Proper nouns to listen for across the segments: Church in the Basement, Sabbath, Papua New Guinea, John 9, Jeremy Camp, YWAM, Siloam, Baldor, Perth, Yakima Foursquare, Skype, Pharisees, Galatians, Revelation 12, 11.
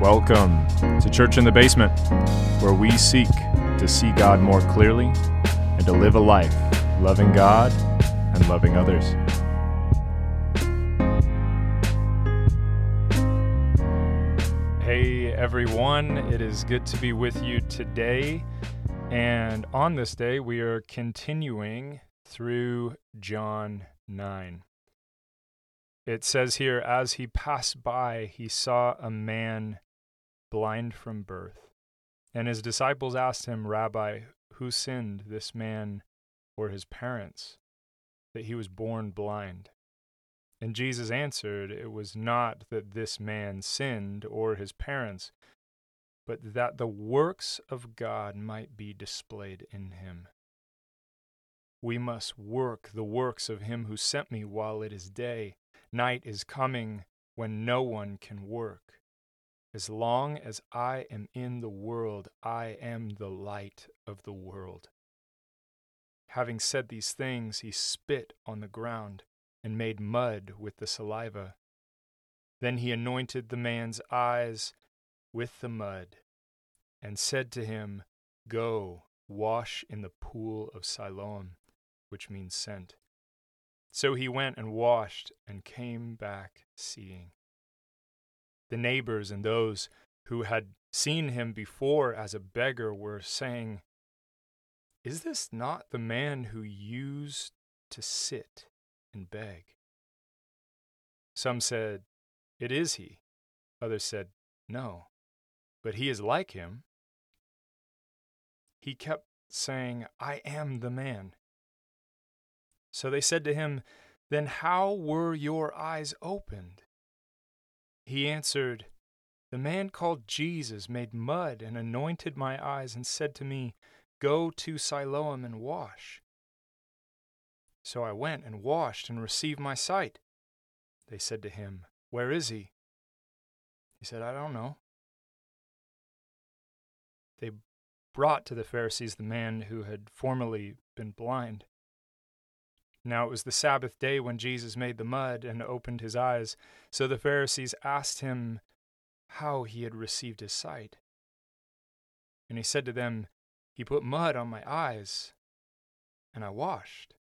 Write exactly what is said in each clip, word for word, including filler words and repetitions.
Welcome to Church in the Basement, where we seek to see God more clearly and to live a life loving God and loving others. Hey everyone, it is good to be with you today. And on this day, we are continuing through John nine. It says here, as he passed by, he saw a man blind from birth. And his disciples asked him, Rabbi, who sinned, this man or his parents, that he was born blind? And Jesus answered, it was not that this man sinned or his parents, but that the works of God might be displayed in him. We must work the works of him who sent me while it is day. Night is coming when no one can work. As long as I am in the world, I am the light of the world. Having said these things, he spit on the ground and made mud with the saliva. Then he anointed the man's eyes with the mud and said to him, Go, wash in the pool of Siloam, which means sent. So he went and washed and came back seeing. The neighbors and those who had seen him before as a beggar were saying, Is this not the man who used to sit and beg? Some said, It is he. Others said, No, but he is like him. He kept saying, I am the man. So they said to him, Then how were your eyes opened? He answered, The man called Jesus made mud and anointed my eyes and said to me, Go to Siloam and wash. So I went and washed and received my sight. They said to him, Where is he? He said, I don't know. They brought to the Pharisees the man who had formerly been blind. Now it was the Sabbath day when Jesus made the mud and opened his eyes. So the Pharisees asked him how he had received his sight. And he said to them, He put mud on my eyes, and I washed,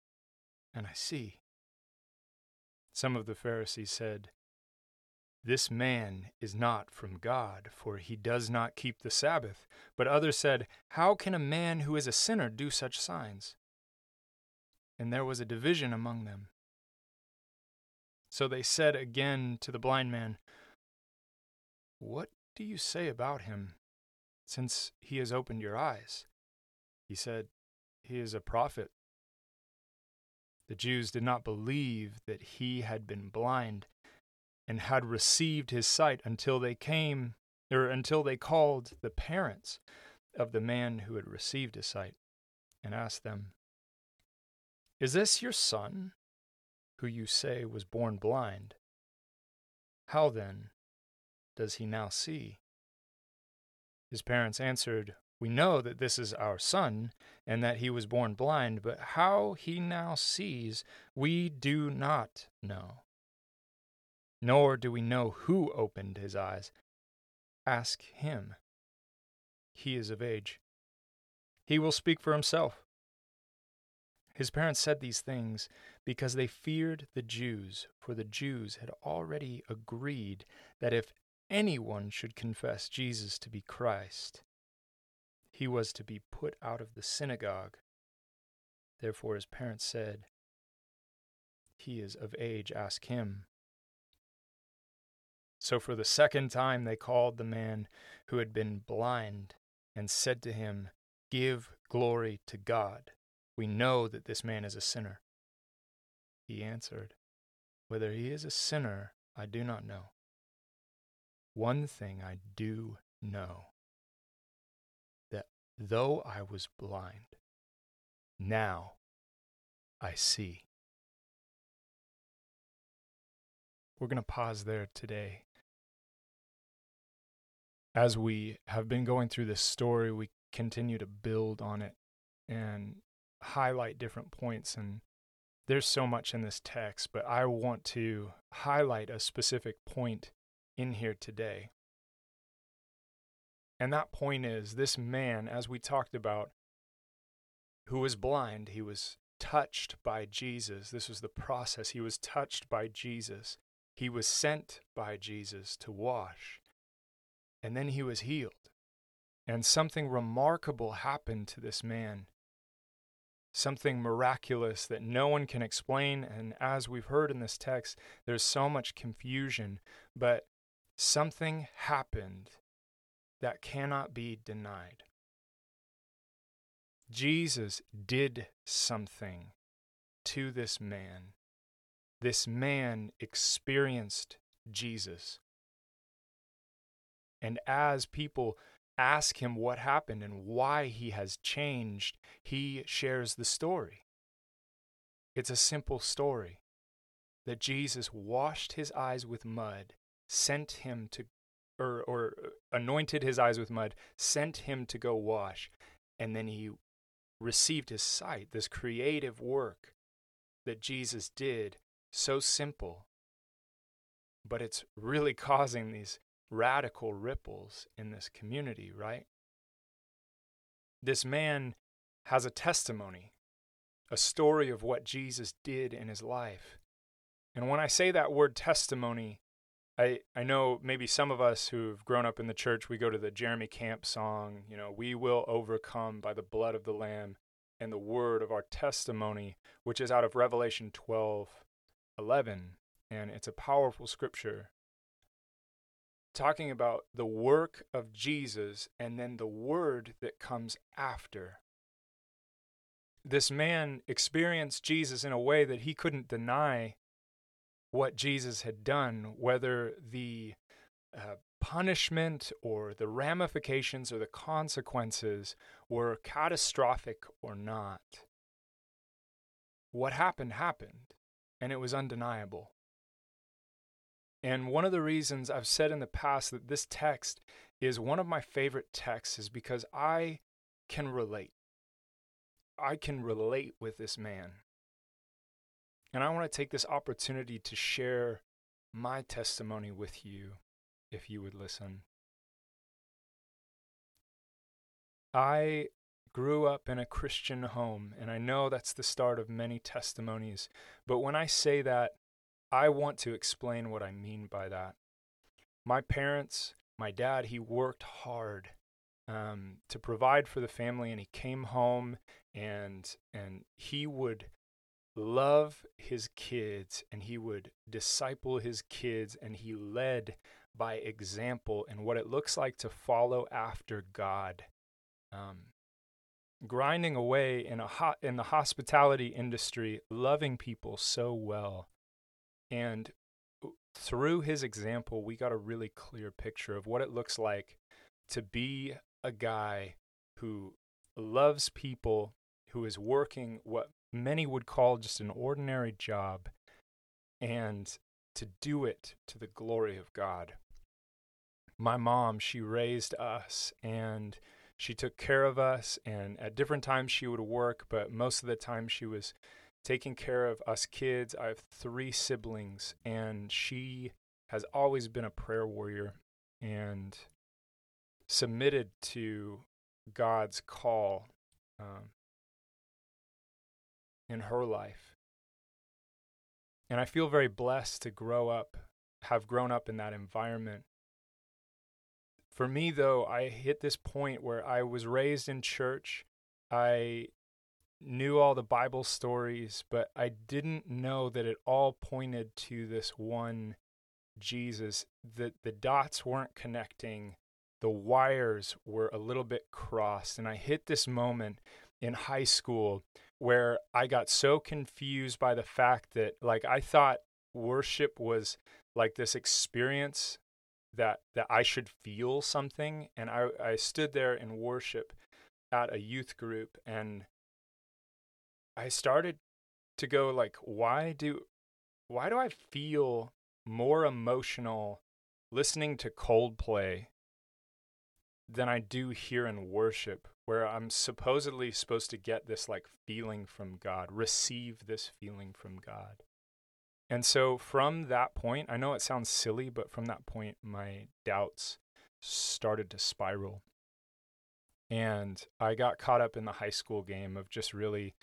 and I see. Some of the Pharisees said, This man is not from God, for he does not keep the Sabbath. But others said, How can a man who is a sinner do such signs? And there was a division among them. So they said again to the blind man, What do you say about him, since he has opened your eyes? He said, He is a prophet. The Jews did not believe that he had been blind and had received his sight until they came, or until they called the parents of the man who had received his sight and asked them, Is this your son, who you say was born blind? How then does he now see? His parents answered, We know that this is our son, and that he was born blind, but how he now sees we do not know. Nor do we know who opened his eyes. Ask him. He is of age. He will speak for himself. His parents said these things because they feared the Jews, for the Jews had already agreed that if anyone should confess Jesus to be Christ, he was to be put out of the synagogue. Therefore his parents said, He is of age, ask him. So for the second time they called the man who had been blind and said to him, Give glory to God. We know that this man is a sinner. He answered, Whether he is a sinner, I do not know. One thing I do know, that though I was blind, now I see. We're going to pause there today. As we have been going through this story, we continue to build on it and highlight different points, and there's so much in this text, but I want to highlight a specific point in here today. And that point is, this man, as we talked about, who was blind, he was touched by Jesus. This was the process. He was touched by Jesus. He was sent by Jesus to wash. And then he was healed. And something remarkable happened to this man. Something miraculous that no one can explain. And as we've heard in this text, there's so much confusion. But something happened that cannot be denied. Jesus did something to this man. This man experienced Jesus. And as people ask him what happened and why he has changed, he shares the story. It's a simple story that Jesus washed his eyes with mud, sent him to, or, or anointed his eyes with mud, sent him to go wash, and then he received his sight. This creative work that Jesus did, so simple, but it's really causing these radical ripples in this community, right? This man has a testimony, a story of what Jesus did in his life. And when I say that word testimony, I, I know maybe some of us who've grown up in the church, we go to the Jeremy Camp song, you know, we will overcome by the blood of the Lamb and the word of our testimony, which is out of Revelation twelve, eleven. And it's a powerful scripture, talking about the work of Jesus and then the word that comes after. This man experienced Jesus in a way that he couldn't deny what Jesus had done, whether the uh, punishment or the ramifications or the consequences were catastrophic or not. What happened, happened, and it was undeniable. And one of the reasons I've said in the past that this text is one of my favorite texts is because I can relate. I can relate with this man. And I want to take this opportunity to share my testimony with you, if you would listen. I grew up in a Christian home, and I know that's the start of many testimonies. But when I say that, I want to explain what I mean by that. My parents, my dad, he worked hard um, to provide for the family, and he came home, and and he would love his kids, and he would disciple his kids, and he led by example and what it looks like to follow after God. Um, grinding away in a hot in the hospitality industry, loving people so well. And through his example, we got a really clear picture of what it looks like to be a guy who loves people, who is working what many would call just an ordinary job, and to do it to the glory of God. My mom, she raised us, and she took care of us, and at different times she would work, but most of the time she was taking care of us kids. I have three siblings, and she has always been a prayer warrior and submitted to God's call um, in her life. And I feel very blessed to grow up, have grown up in that environment. For me, though, I hit this point where I was raised in church. I knew all the Bible stories, but I didn't know that it all pointed to this one Jesus, that the dots weren't connecting, the wires were a little bit crossed. And I hit this moment in high school where I got so confused by the fact that, like, I thought worship was like this experience that that I should feel something. And I, I stood there in worship at a youth group, and I started to go like, why do, why do I feel more emotional listening to Coldplay than I do here in worship, where I'm supposedly supposed to get this like feeling from God, receive this feeling from God. And so from that point, I know it sounds silly, but from that point, my doubts started to spiral. And I got caught up in the high school game of just really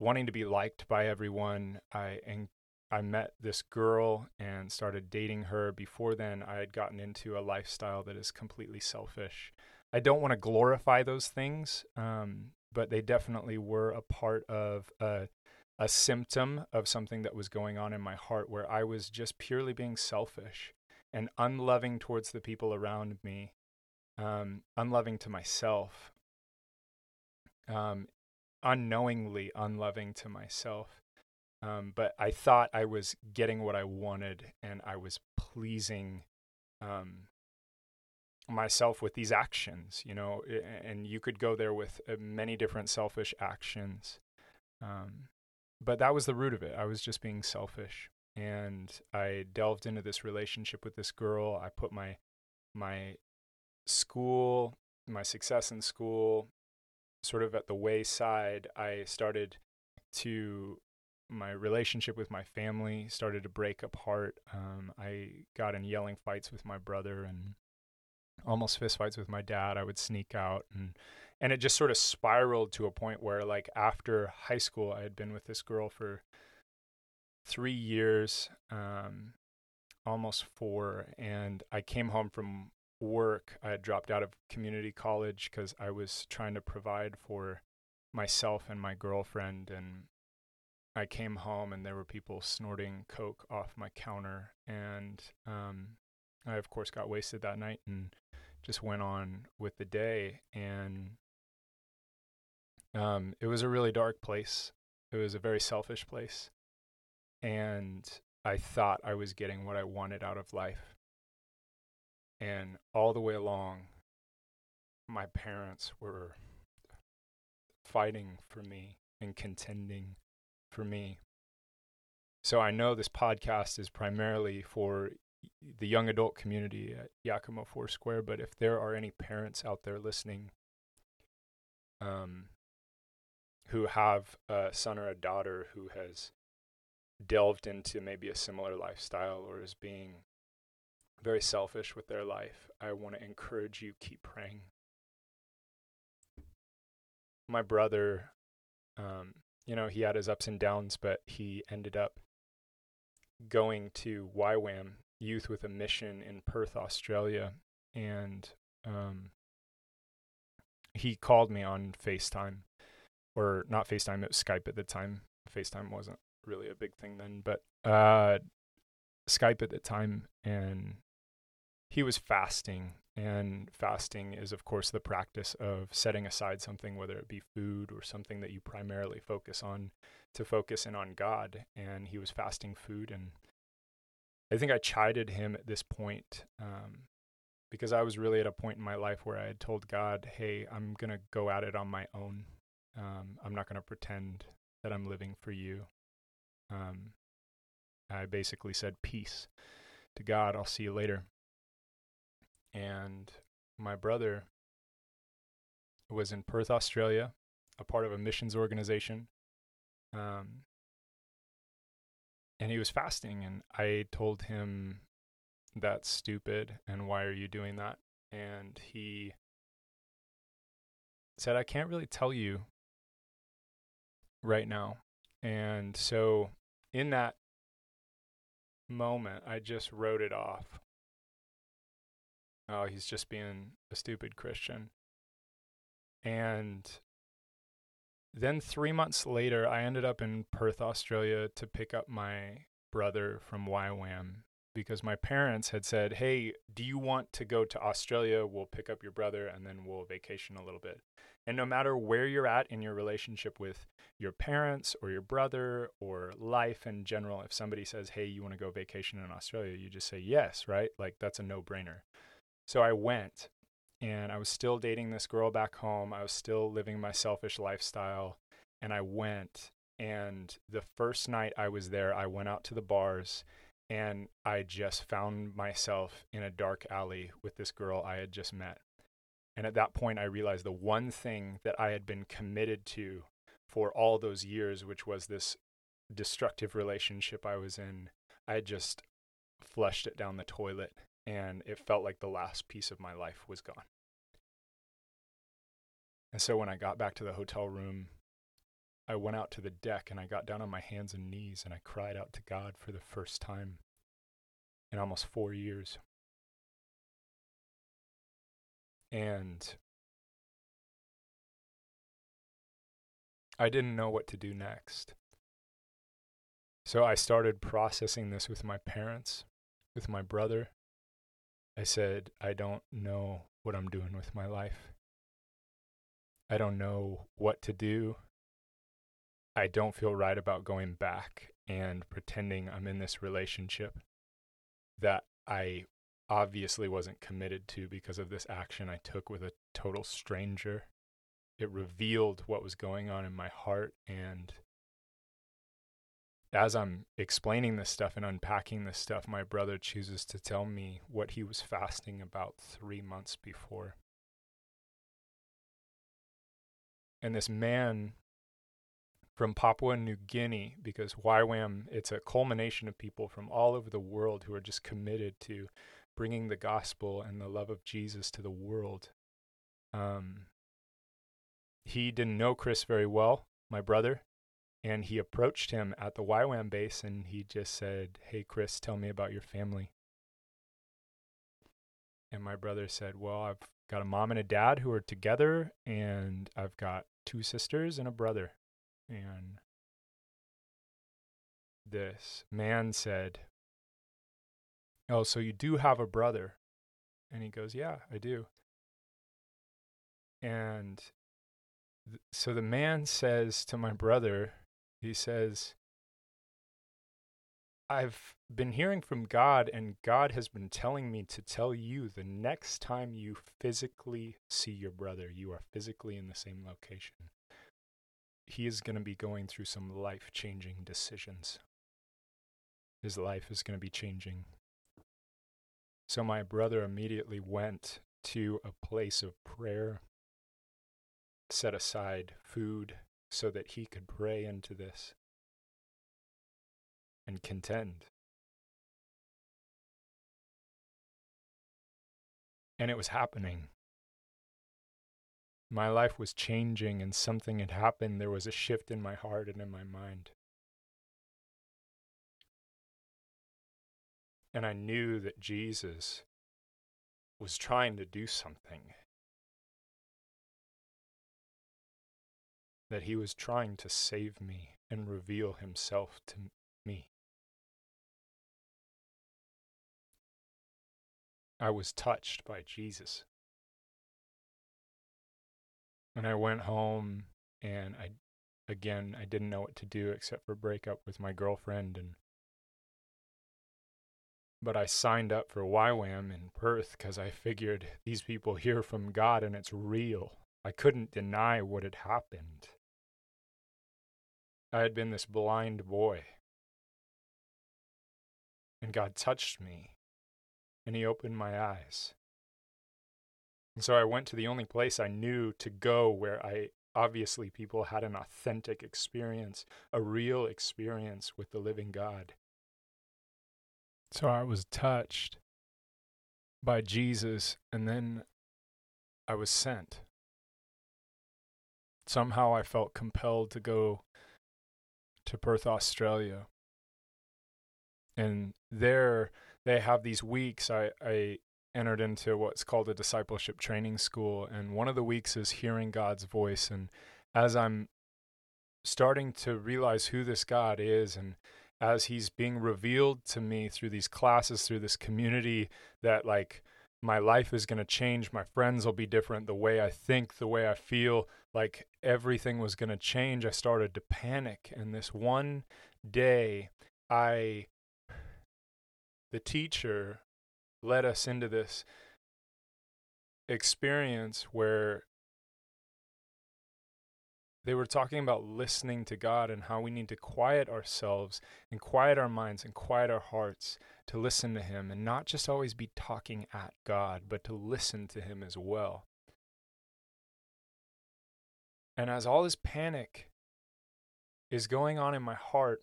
wanting to be liked by everyone. I and I met this girl and started dating her. Before then, I had gotten into a lifestyle that is completely selfish. I don't want to glorify those things, um, but they definitely were a part of a, a symptom of something that was going on in my heart, where I was just purely being selfish and unloving towards the people around me, um, unloving to myself, um, unknowingly unloving to myself. Um, but I thought I was getting what I wanted, and I was pleasing um, myself with these actions, you know, and you could go there with many different selfish actions. Um, but that was the root of it. I was just being selfish, and I delved into this relationship with this girl. I put my, my school, my success in school sort of at the wayside. I started to... My relationship with my family started to break apart. Um, I got in yelling fights with my brother and almost fist fights with my dad. I would sneak out, and and it just sort of spiraled to a point where, like, after high school, I had been with this girl for three years, um, almost four, and I came home from work. I had dropped out of community college because I was trying to provide for myself and my girlfriend, and I came home and there were people snorting coke off my counter, and um, I, of course, got wasted that night and just went on with the day. And um, it was a really dark place. It was a very selfish place, and I thought I was getting what I wanted out of life. And all the way along, my parents were fighting for me and contending for me. So I know this podcast is primarily for the young adult community at Yakima Foursquare, but if there are any parents out there listening um, who have a son or a daughter who has delved into maybe a similar lifestyle or is being very selfish with their life, I want to encourage you, keep praying. My brother, um, you know, he had his ups and downs, but he ended up going to Y WAM, Youth with a Mission, in Perth, Australia. And um, he called me on FaceTime, or not FaceTime, it was Skype at the time. FaceTime wasn't really a big thing then, but uh, Skype at the time. And he was fasting. And fasting is, of course, the practice of setting aside something, whether it be food or something that you primarily focus on, to focus in on God. And he was fasting food. And I think I chided him at this point um, because I was really at a point in my life where I had told God, hey, I'm going to go at it on my own. Um, I'm not going to pretend that I'm living for you. Um, I basically said, peace to God. I'll see you later. And my brother was in Perth, Australia, a part of a missions organization. Um, and he was fasting. And I told him, that's stupid. And why are you doing that? And he said, I can't really tell you right now. And so in that moment, I just wrote it off. Oh, he's just being a stupid Christian. And then three months later, I ended up in Perth, Australia, to pick up my brother from Y WAM, because my parents had said, hey, do you want to go to Australia? We'll pick up your brother, and then we'll vacation a little bit. And no matter where you're at in your relationship with your parents or your brother or life in general, if somebody says, hey, you want to go vacation in Australia, you just say yes, right? Like, that's a no-brainer. So I went, and I was still dating this girl back home. I was still living my selfish lifestyle, and I went. And the first night I was there, I went out to the bars, and I just found myself in a dark alley with this girl I had just met. And at that point, I realized the one thing that I had been committed to for all those years, which was this destructive relationship I was in, I just flushed it down the toilet. And it felt like the last piece of my life was gone. And so when I got back to the hotel room, I went out to the deck and I got down on my hands and knees and I cried out to God for the first time in almost four years. And I didn't know what to do next. So I started processing this with my parents, with my brother. I said, I don't know what I'm doing with my life. I don't know what to do. I don't feel right about going back and pretending I'm in this relationship that I obviously wasn't committed to because of this action I took with a total stranger. It revealed what was going on in my heart. And as I'm explaining this stuff and unpacking this stuff, my brother chooses to tell me what he was fasting about three months before. And this man from Papua New Guinea, because Y WAM, it's a culmination of people from all over the world who are just committed to bringing the gospel and the love of Jesus to the world. Um, he didn't know Chris very well, my brother, and he approached him at the Y WAM base and he just said, "Hey, Chris, tell me about your family." And my brother said, "Well, I've got a mom and a dad who are together, and I've got two sisters and a brother." And this man said, "Oh, so you do have a brother?" And he goes, "Yeah, I do." And th- so the man says to my brother, he says, "I've been hearing from God, and God has been telling me to tell you the next time you physically see your brother, you are physically in the same location, he is going to be going through some life-changing decisions. His life is going to be changing." So my brother immediately went to a place of prayer, set aside food so that he could pray into this and contend. And it was happening. My life was changing and something had happened. There was a shift in my heart and in my mind. And I knew that Jesus was trying to do something. That he was trying to save me and reveal himself to me. I was touched by Jesus. And I went home, and I, again, I didn't know what to do except for break up with my girlfriend. And but I signed up for Y WAM in Perth because I figured these people hear from God and it's real. I couldn't deny what had happened. I had been this blind boy, and God touched me, and he opened my eyes. And so I went to the only place I knew to go where I obviously people had an authentic experience, a real experience with the living God. So I was touched by Jesus, and then I was sent. Somehow I felt compelled to go to Perth, Australia. And there they have these weeks. I... I entered into what's called a discipleship training school, and one of the weeks is hearing God's voice. And as I'm starting to realize who this God is, and as he's being revealed to me through these classes, through this community, that like my life is going to change, my friends will be different, the way I think, the way I feel, like everything was going to change, I started to panic. And this one day, I, the teacher, led us into this experience where they were talking about listening to God and how we need to quiet ourselves and quiet our minds and quiet our hearts to listen to him, and not just always be talking at God, but to listen to him as well. And as all this panic is going on in my heart,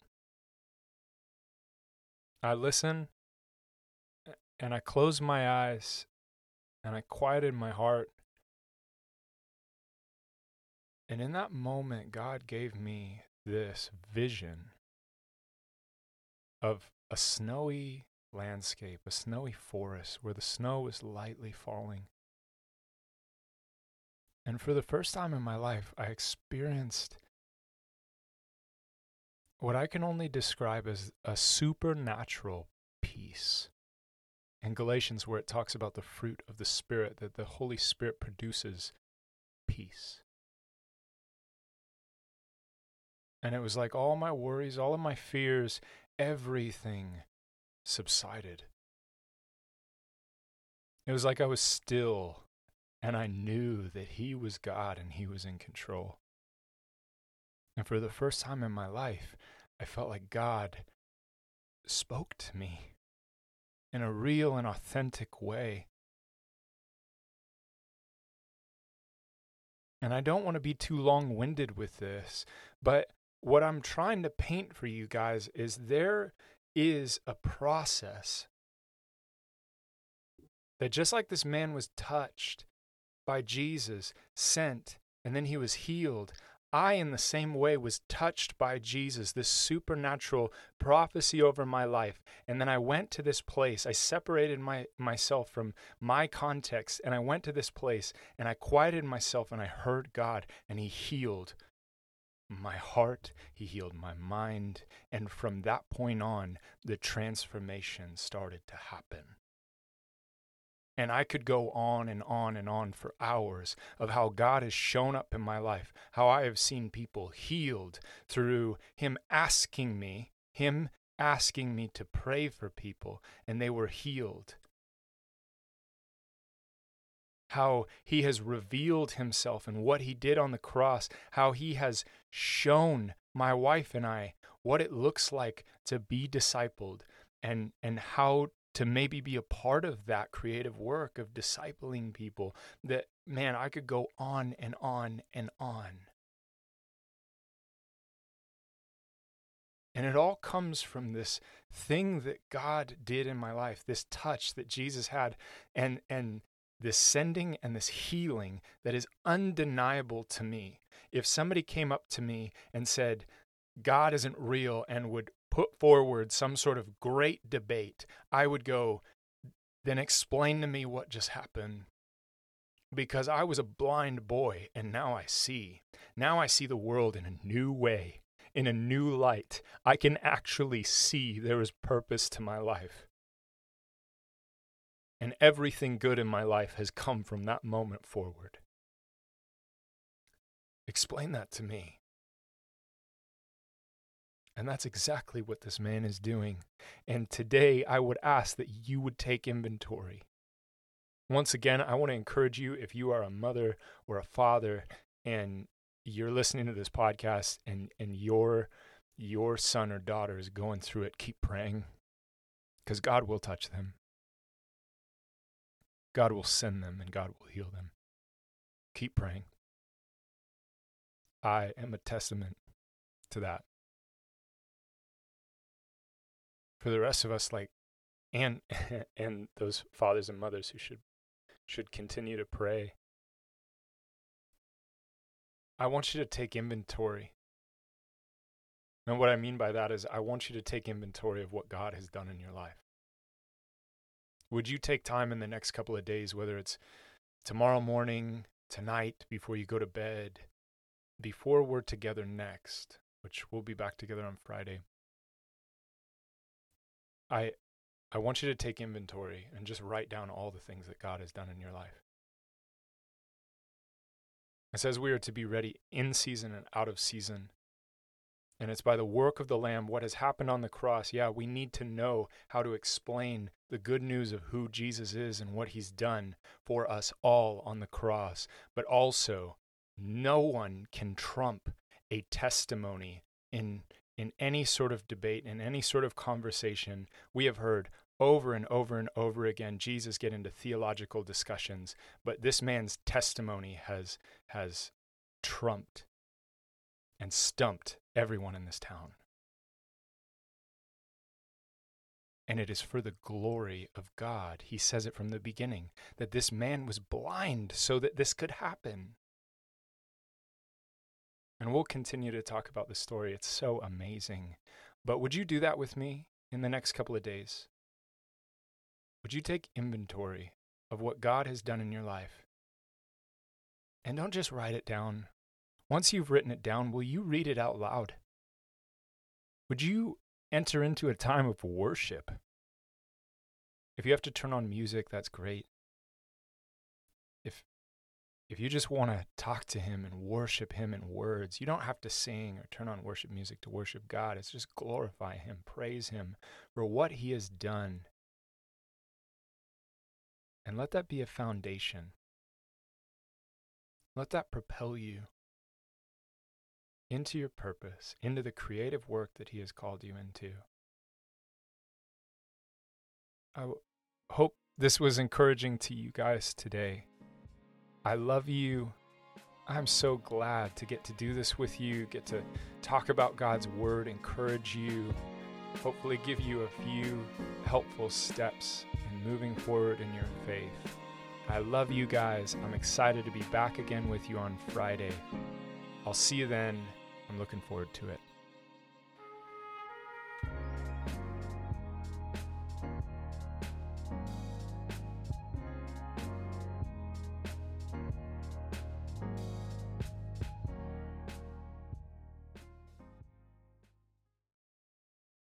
I listen. And I closed my eyes, and I quieted my heart, And in that moment, God gave me this vision of a snowy landscape, a snowy forest where the snow was lightly falling. And for the first time in my life, I experienced what I can only describe as a supernatural peace. In Galatians, where it talks about the fruit of the Spirit, that the Holy Spirit produces peace. And it was like all my worries, all of my fears, everything subsided. It was like I was still, and I knew that He was God and He was in control. And for the first time in my life, I felt like God spoke to me in a real and authentic way. And I don't want to be too long-winded with this, but what I'm trying to paint for you guys is there is a process that just like this man was touched by Jesus, sent, and then he was healed, I in the same way was touched by Jesus, this supernatural prophecy over my life. And then I went to this place. I separated my, myself from my context, and I went to this place, and I quieted myself, and I heard God, and He healed my heart, He healed my mind, and from that point on, the transformation started to happen. And I could go on and on and on for hours of how God has shown up in my life, how I have seen people healed through Him asking me, Him asking me to pray for people, and they were healed. How He has revealed Himself and what He did on the cross, how He has shown my wife and I what it looks like to be discipled and, and how to maybe be a part of that creative work of discipling people. That, man, I could go on and on and on. And it all comes from this thing that God did in my life, this touch that Jesus had, and and. this sending and this healing that is undeniable to me. If somebody came up to me and said, God isn't real, and would put forward some sort of great debate, I would go, then explain to me what just happened. Because I was a blind boy, and now I see. Now I see the world in a new way, in a new light. I can actually see there is purpose to my life. And everything good in my life has come from that moment forward. Explain that to me. And that's exactly what this man is doing. And today I would ask that you would take inventory. Once again, I want to encourage you, if you are a mother or a father and you're listening to this podcast and, and your, your son or daughter is going through it, keep praying, because God will touch them. God will send them, and God will heal them. Keep praying. I am a testament to that. For the rest of us, like, and and those fathers and mothers who should should continue to pray, I want you to take inventory. And what I mean by that is I want you to take inventory of what God has done in your life. Would you take time in the next couple of days, whether it's tomorrow morning, tonight, before you go to bed, before we're together next, which we'll be back together on Friday? I I want you to take inventory and just write down all the things that God has done in your life. It says we are to be ready in season and out of season. And it's by the work of the Lamb, what has happened on the cross. Yeah, we need to know how to explain the good news of who Jesus is and what He's done for us all on the cross. But also, no one can trump a testimony in, in any sort of debate, in any sort of conversation. We have heard over and over and over again Jesus get into theological discussions, but this man's testimony has, has trumped and stumped everyone in this town. And it is for the glory of God. He says it from the beginning, that this man was blind so that this could happen. And we'll continue to talk about the story. It's so amazing. But would you do that with me in the next couple of days? Would you take inventory of what God has done in your life? And don't just write it down. Once you've written it down, will you read it out loud? Would you enter into a time of worship? If you have to turn on music, that's great. If if you just want to talk to him and worship him in words, you don't have to sing or turn on worship music to worship God. It's just glorify him, praise him for what he has done. And let that be a foundation. Let that propel you into your purpose, into the creative work that he has called you into. I w- hope this was encouraging to you guys today. I love you. I'm so glad to get to do this with you, get to talk about God's word, encourage you, hopefully give you a few helpful steps in moving forward in your faith. I love you guys. I'm excited to be back again with you on Friday. I'll see you then. I'm looking forward to it.